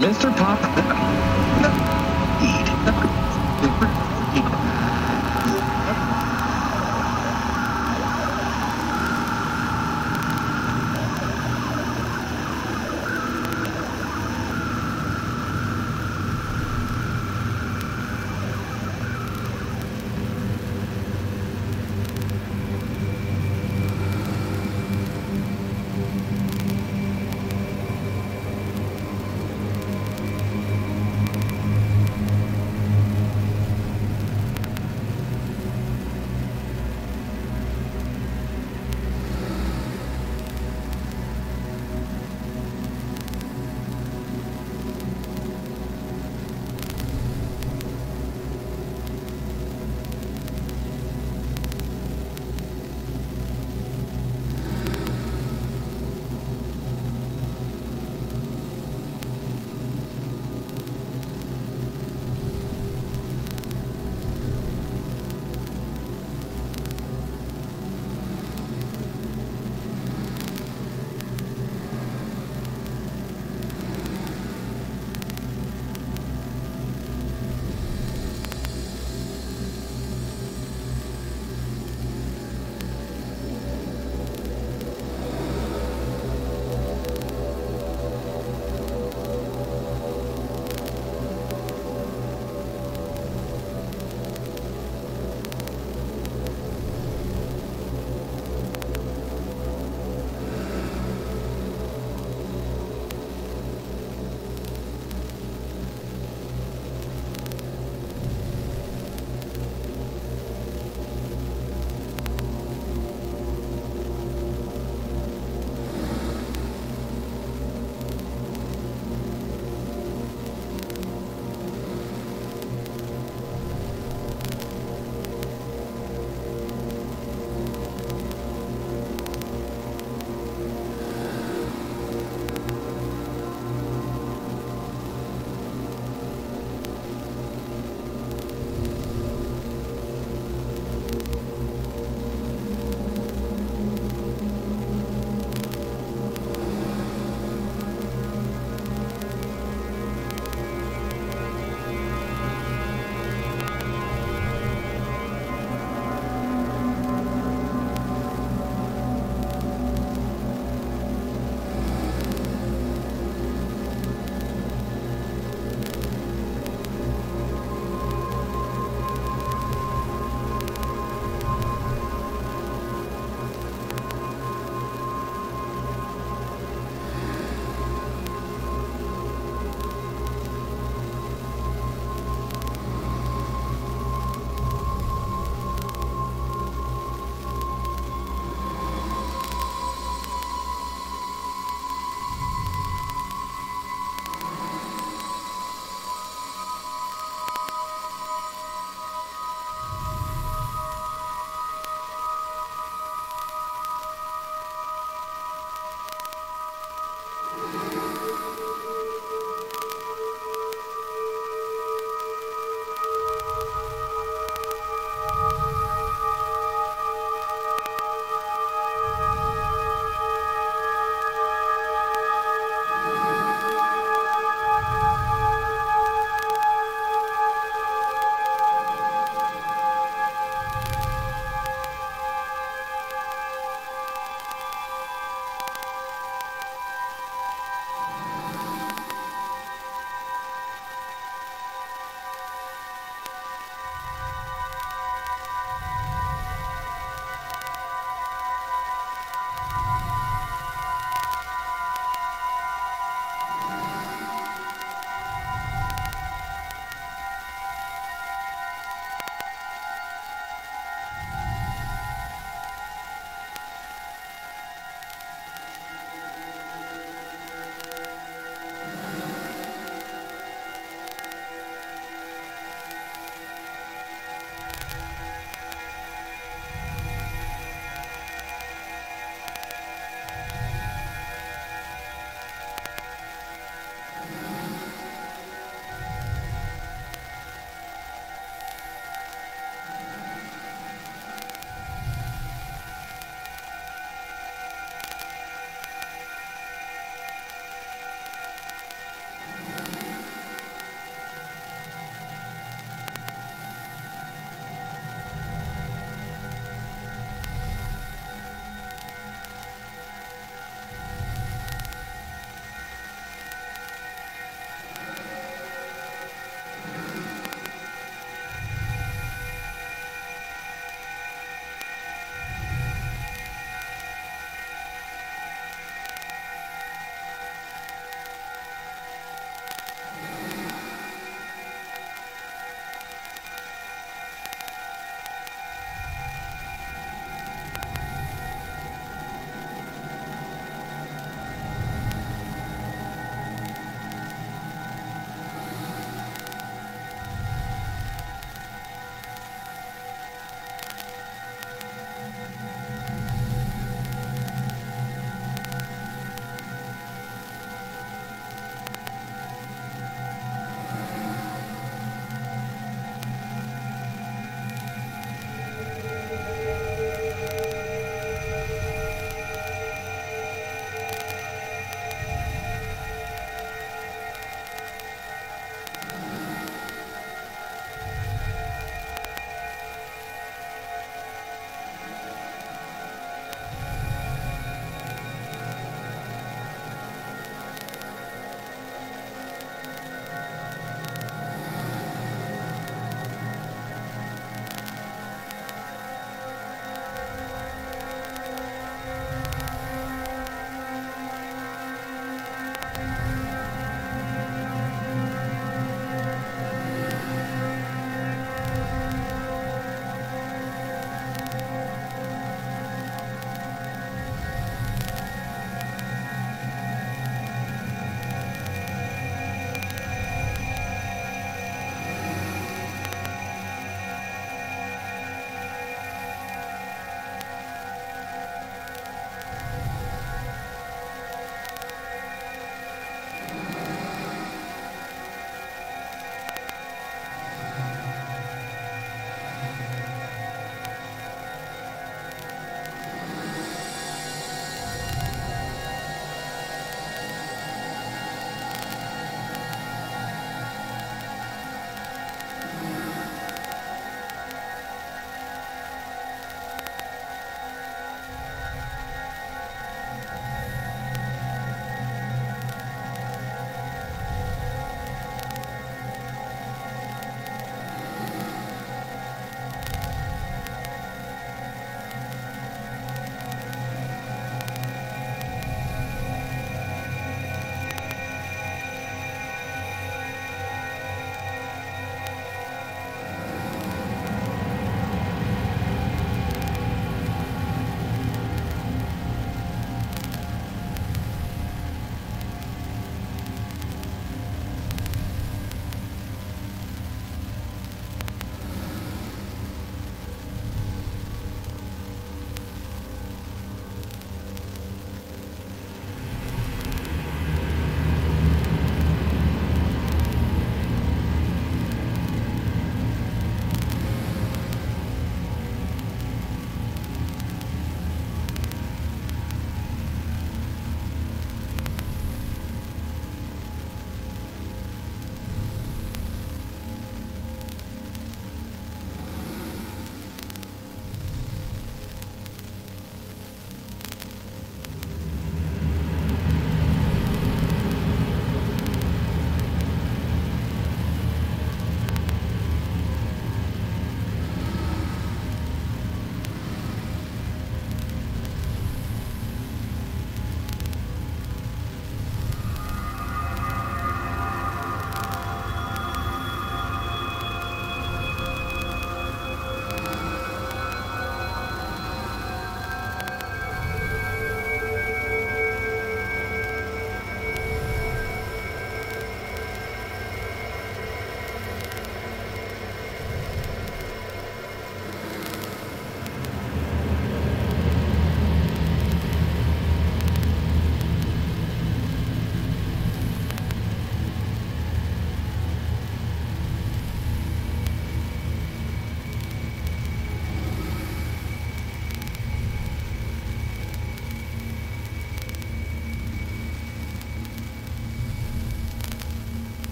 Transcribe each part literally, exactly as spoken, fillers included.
Mister Pop,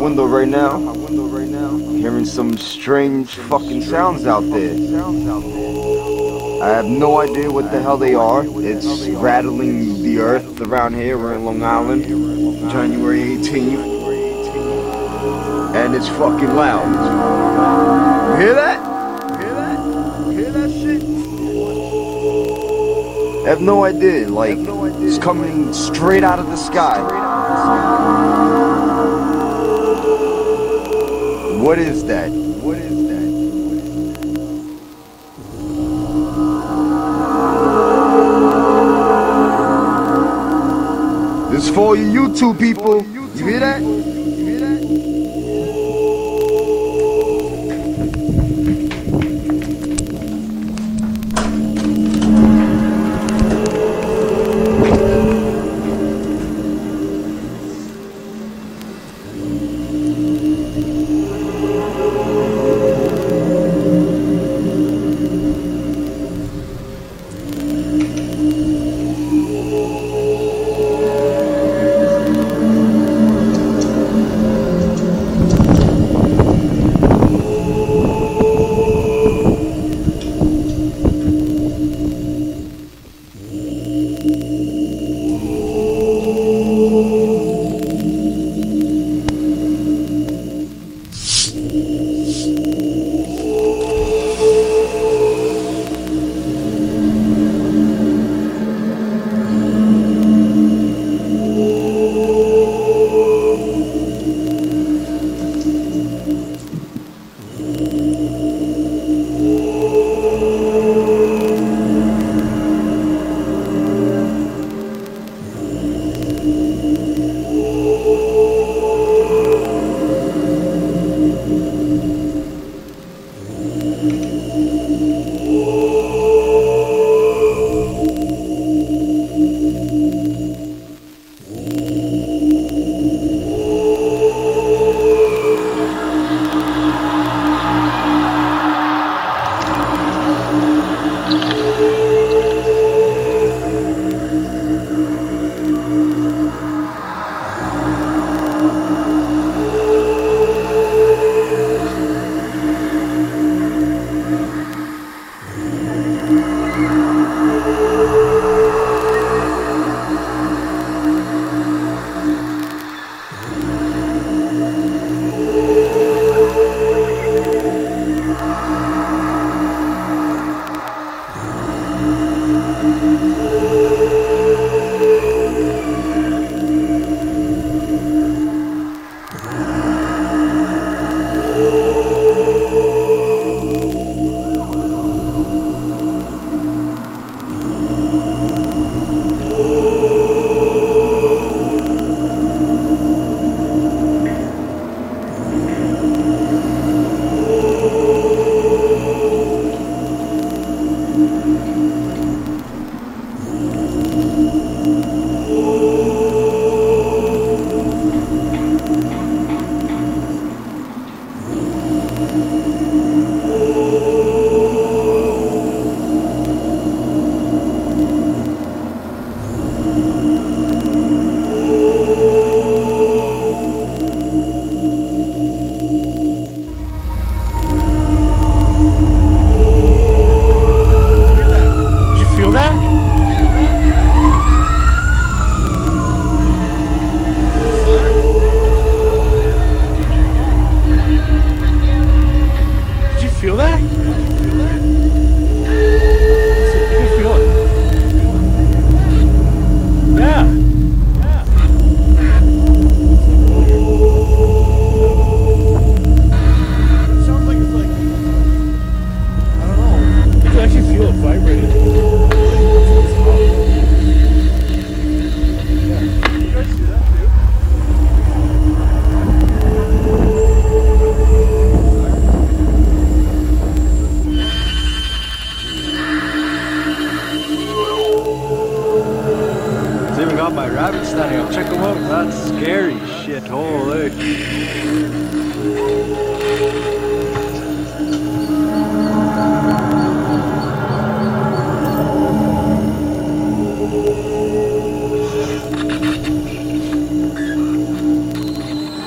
window right now, I'm hearing some strange fucking sounds out there. I have no idea what the hell they are. It's rattling the earth around here. We're in Long Island, January eighteenth. And it's fucking loud. You hear that? Hear that? Hear that shit? I have no idea, like, no idea. It's coming straight out of the sky. What is that? What is that? This is for you YouTube people. You hear that? You hear that?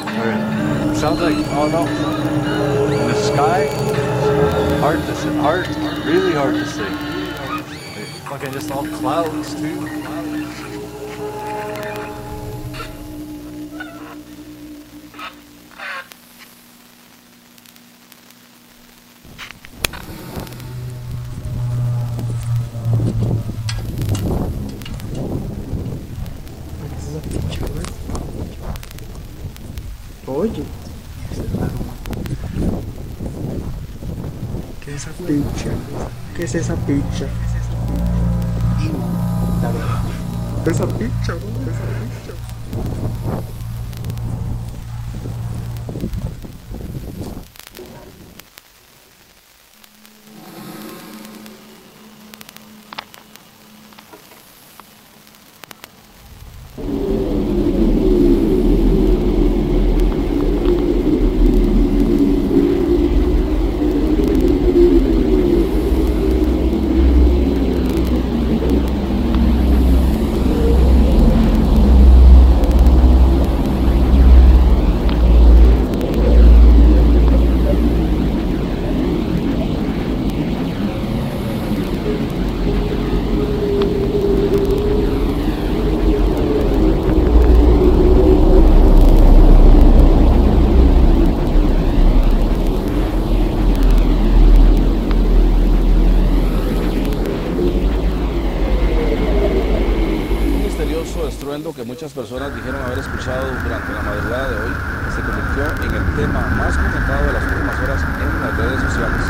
All right. now in the sky. Hard to see, hard, really hard to see. It's fucking just all clouds too. Pode? Que é essa pizza? Que é essa pizza? Essa pizza? Essa pizza? Que muchas personas dijeron haber escuchado durante la madrugada de hoy se convirtió en el tema más comentado de las últimas horas en las redes sociales.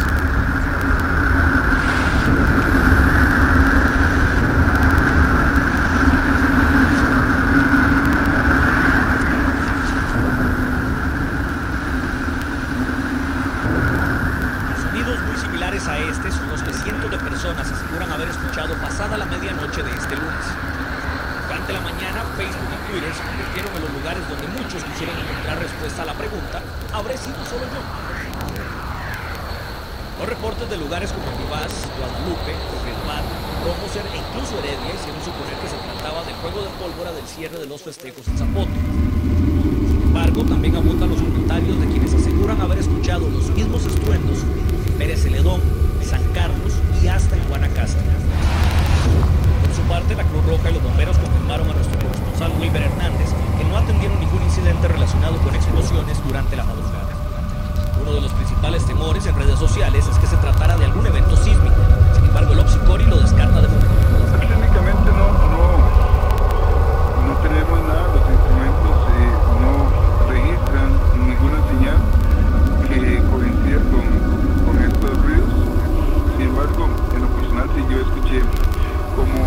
Festejos en Zapote. Sin embargo, también abundan los comentarios de quienes aseguran haber escuchado los mismos estruendos en Pérez Celedón, San Carlos y hasta en Guanacaste. Por su parte, la Cruz Roja y los bomberos confirmaron a nuestro corresponsal Wilber Hernández que no atendieron ningún incidente relacionado con explosiones durante la madrugada. Uno de los principales temores en redes sociales es que se tratara de algún evento sísmico. Sin embargo, el Opsicori lo descarta de momento. Técnicamente no, no. No tenemos nada, los instrumentos eh, no registran ninguna señal que coincida con, con estos ruidos. Sin embargo, en lo personal sí yo escuché como,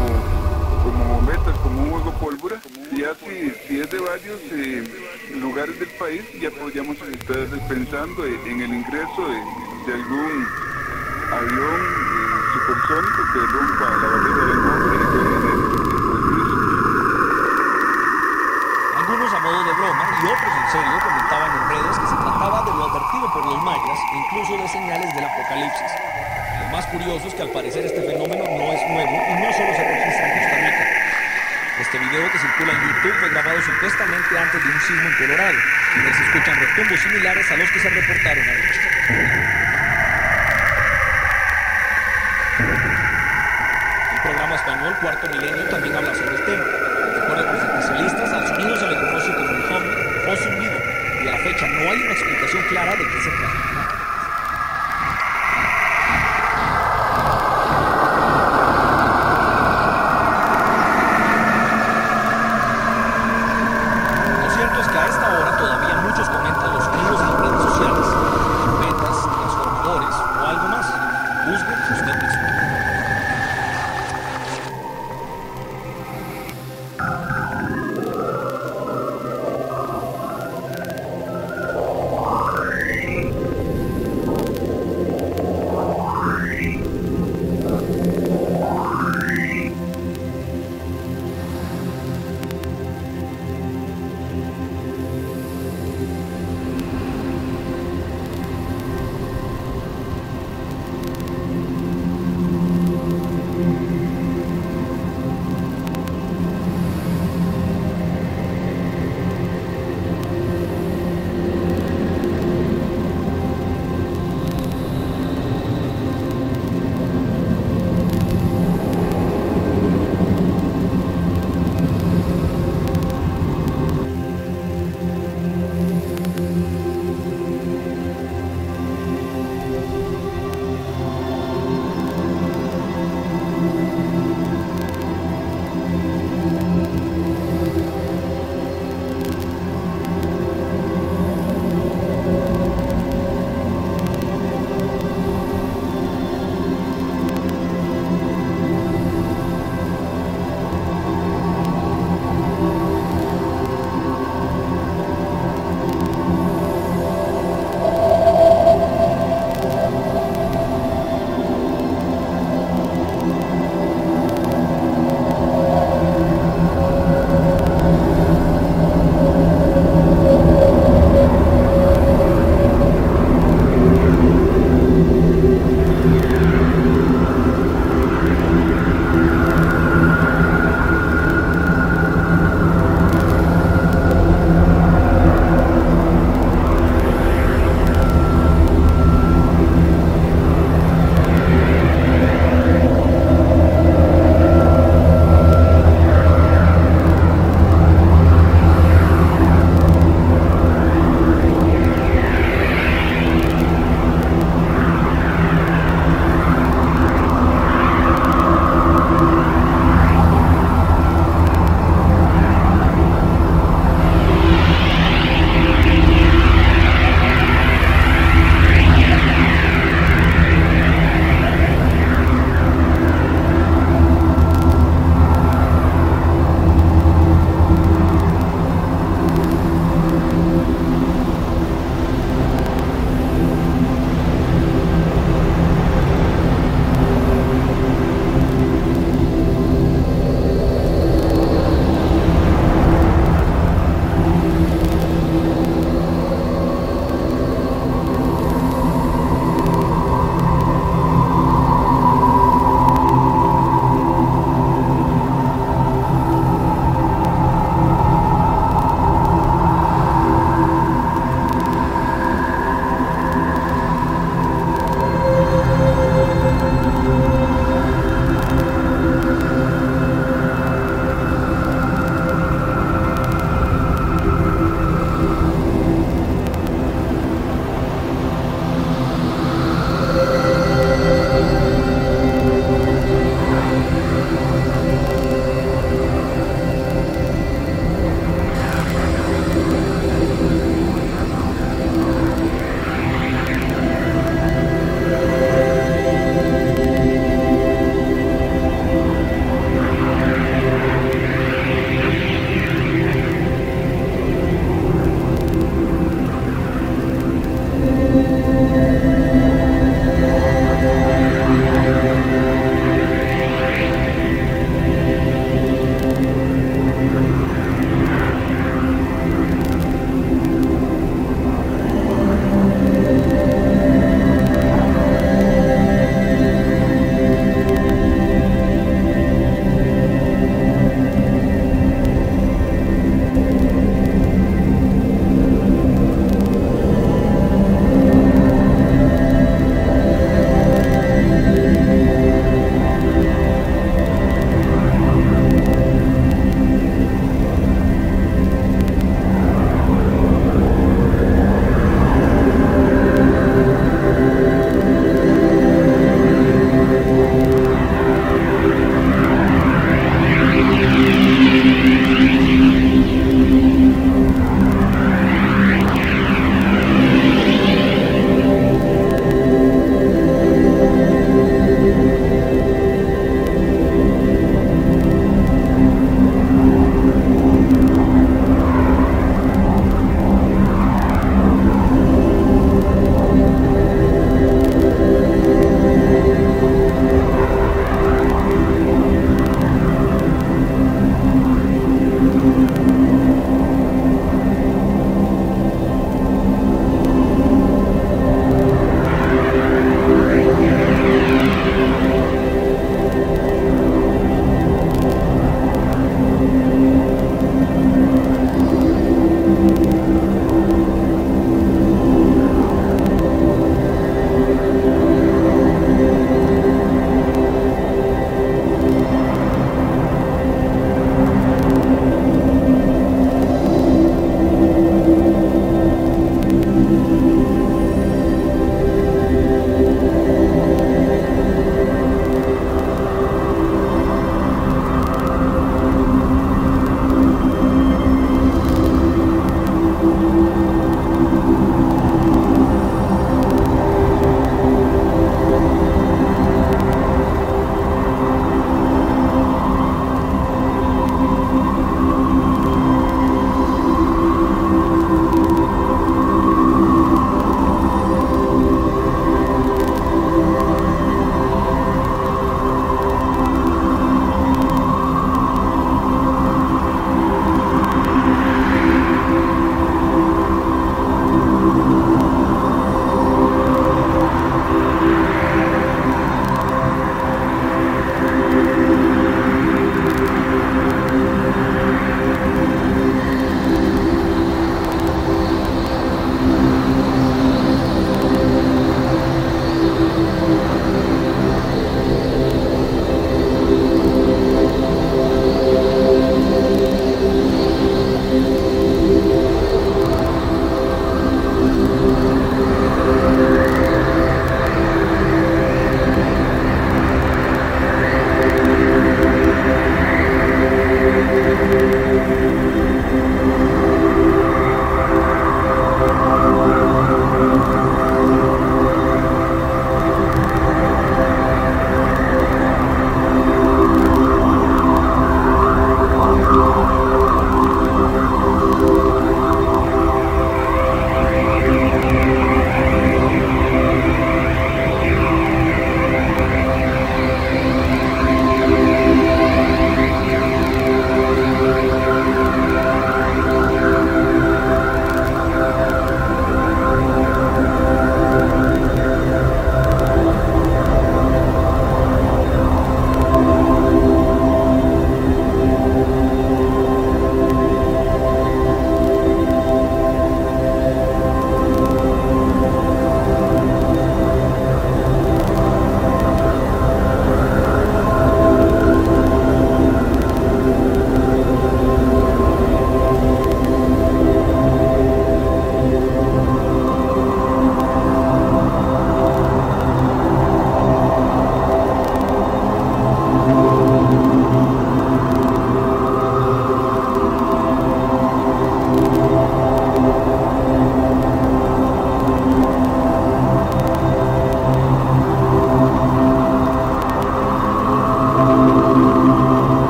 como metas, como un juego pólvora. Ya si, si es de varios eh, lugares del país, ya podríamos estar pensando eh, en el ingreso de, de algún avión eh, supersónico que rompa la barrera del hombre. A modo de broma y otros en serio comentaban en redes que se trataba de lo advertido por los mayas, incluso de señales del apocalipsis. Lo más curioso es que al parecer este fenómeno no es nuevo y no solo se registra en Costa Rica. Este video que circula en YouTube fue grabado supuestamente antes de un sismo en Colorado, donde se escuchan retumbos similares a los que se reportaron anoche. El programa español Cuarto Milenio también habla sobre el tema. Especialistas, al sonido se le conoce como un zumbido, y a la fecha no hay una explicación clara de qué se trata.